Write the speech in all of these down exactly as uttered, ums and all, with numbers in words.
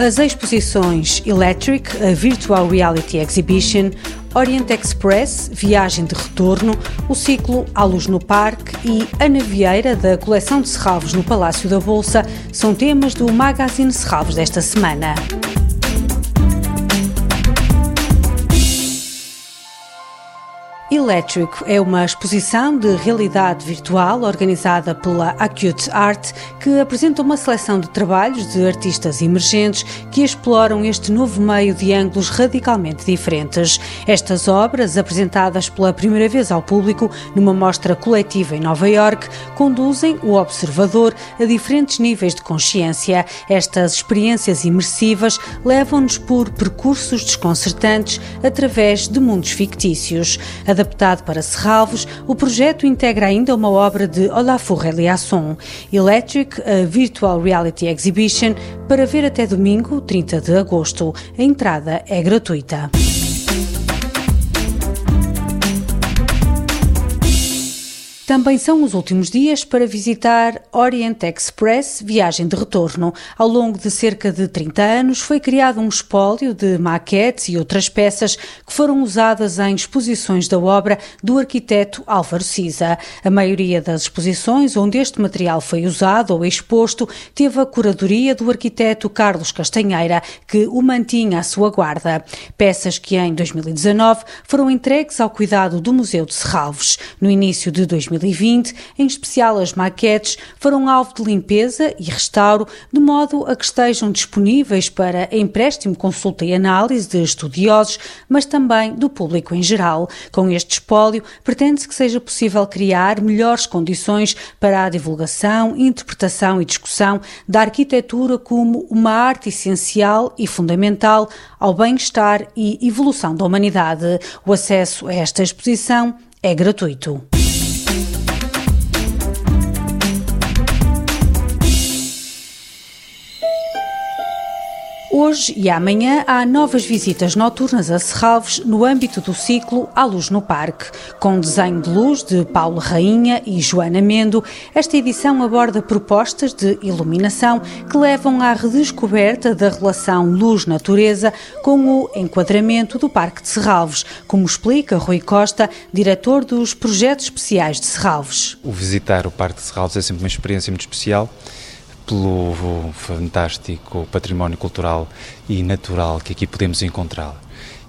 As exposições Electric, a Virtual Reality Exhibition, Orient Express, Viagem de Retorno, o ciclo A Luz no Parque e Ana Vieira, da coleção de Serralves no Palácio da Bolsa, são temas do Magazine Serralves desta semana. Electric é uma exposição de realidade virtual organizada pela Acute Art que apresenta uma seleção de trabalhos de artistas emergentes que exploram este novo meio de ângulos radicalmente diferentes. Estas obras, apresentadas pela primeira vez ao público numa mostra coletiva em Nova Iorque, conduzem o observador a diferentes níveis de consciência. Estas experiências imersivas levam-nos por percursos desconcertantes através de mundos fictícios. A Adaptado para Serralves, o projeto integra ainda uma obra de Olafur Eliasson, Electric, a Virtual Reality Exhibition, para ver até domingo, trinta de agosto. A entrada é gratuita. Também são os últimos dias para visitar Orient Express, Viagem de Retorno. Ao longo de cerca de trinta anos foi criado um espólio de maquetes e outras peças que foram usadas em exposições da obra do arquiteto Álvaro Siza. A maioria das exposições onde este material foi usado ou exposto teve a curadoria do arquiteto Carlos Castanheira, que o mantinha à sua guarda. Peças que em dois mil e dezanove foram entregues ao cuidado do Museu de Serralves. No início de dois mil e vinte, em especial as maquetes, foram alvo de limpeza e restauro, de modo a que estejam disponíveis para empréstimo, consulta e análise de estudiosos, mas também do público em geral. Com este espólio, pretende-se que seja possível criar melhores condições para a divulgação, interpretação e discussão da arquitetura como uma arte essencial e fundamental ao bem-estar e evolução da humanidade. O acesso a esta exposição é gratuito. Hoje e amanhã há novas visitas noturnas a Serralves no âmbito do ciclo A Luz no Parque. Com desenho de luz de Paulo Rainha e Joana Mendo, esta edição aborda propostas de iluminação que levam à redescoberta da relação luz-natureza com o enquadramento do Parque de Serralves, como explica Rui Costa, diretor dos projetos especiais de Serralves. O visitar o Parque de Serralves é sempre uma experiência muito especial, pelo fantástico património cultural e natural que aqui podemos encontrar.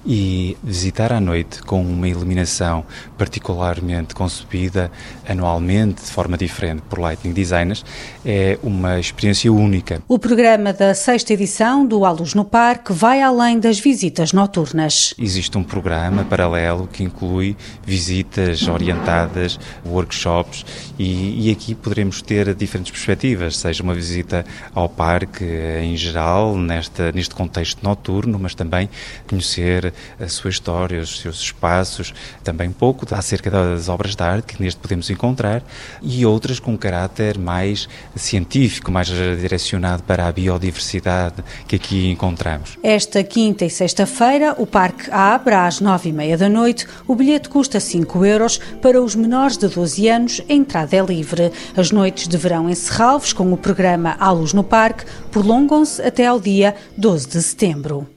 E visitar à noite com uma iluminação particularmente concebida anualmente de forma diferente por Lightning Designers é uma experiência única. O programa da sexta edição do A Luz no Parque vai além das visitas noturnas. Existe um programa paralelo que inclui visitas orientadas, workshops e, e aqui poderemos ter diferentes perspectivas, seja uma visita ao parque em geral, nesta, neste contexto noturno, mas também conhecer a sua história, os seus espaços, também um pouco acerca das obras de arte que neste podemos encontrar e outras com caráter mais científico, mais direcionado para a biodiversidade que aqui encontramos. Esta quinta e sexta-feira o parque abre às nove e meia da noite, o bilhete custa cinco euros para os menores de doze anos, a entrada é livre. As noites de verão em Serralves, com o programa A Luz no Parque, prolongam-se até ao dia doze de setembro.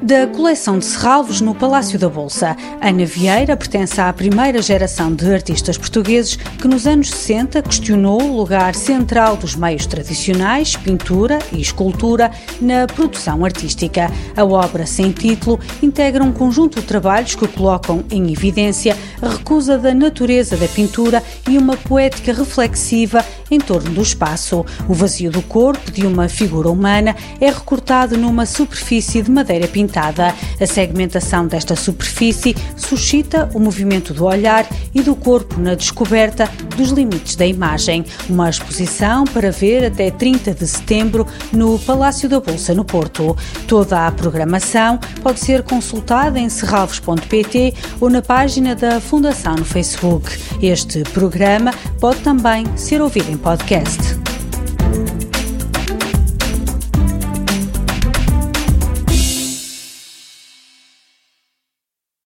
Da coleção de Serralves no Palácio da Bolsa, Ana Vieira pertence à primeira geração de artistas portugueses que nos anos sessenta questionou o lugar central dos meios tradicionais, pintura e escultura, na produção artística. A obra sem título integra um conjunto de trabalhos que colocam em evidência a recusa da natureza da pintura e uma poética reflexiva em torno do espaço. O vazio do corpo de uma figura humana é recortado numa superfície de madeira pintada. A segmentação desta superfície suscita o movimento do olhar e do corpo na descoberta dos limites da imagem. Uma exposição para ver até trinta de setembro no Palácio da Bolsa, no Porto. Toda a programação pode ser consultada em serralves ponto pt ou na página da Fundação no Facebook. Este programa pode também ser ouvido em podcast.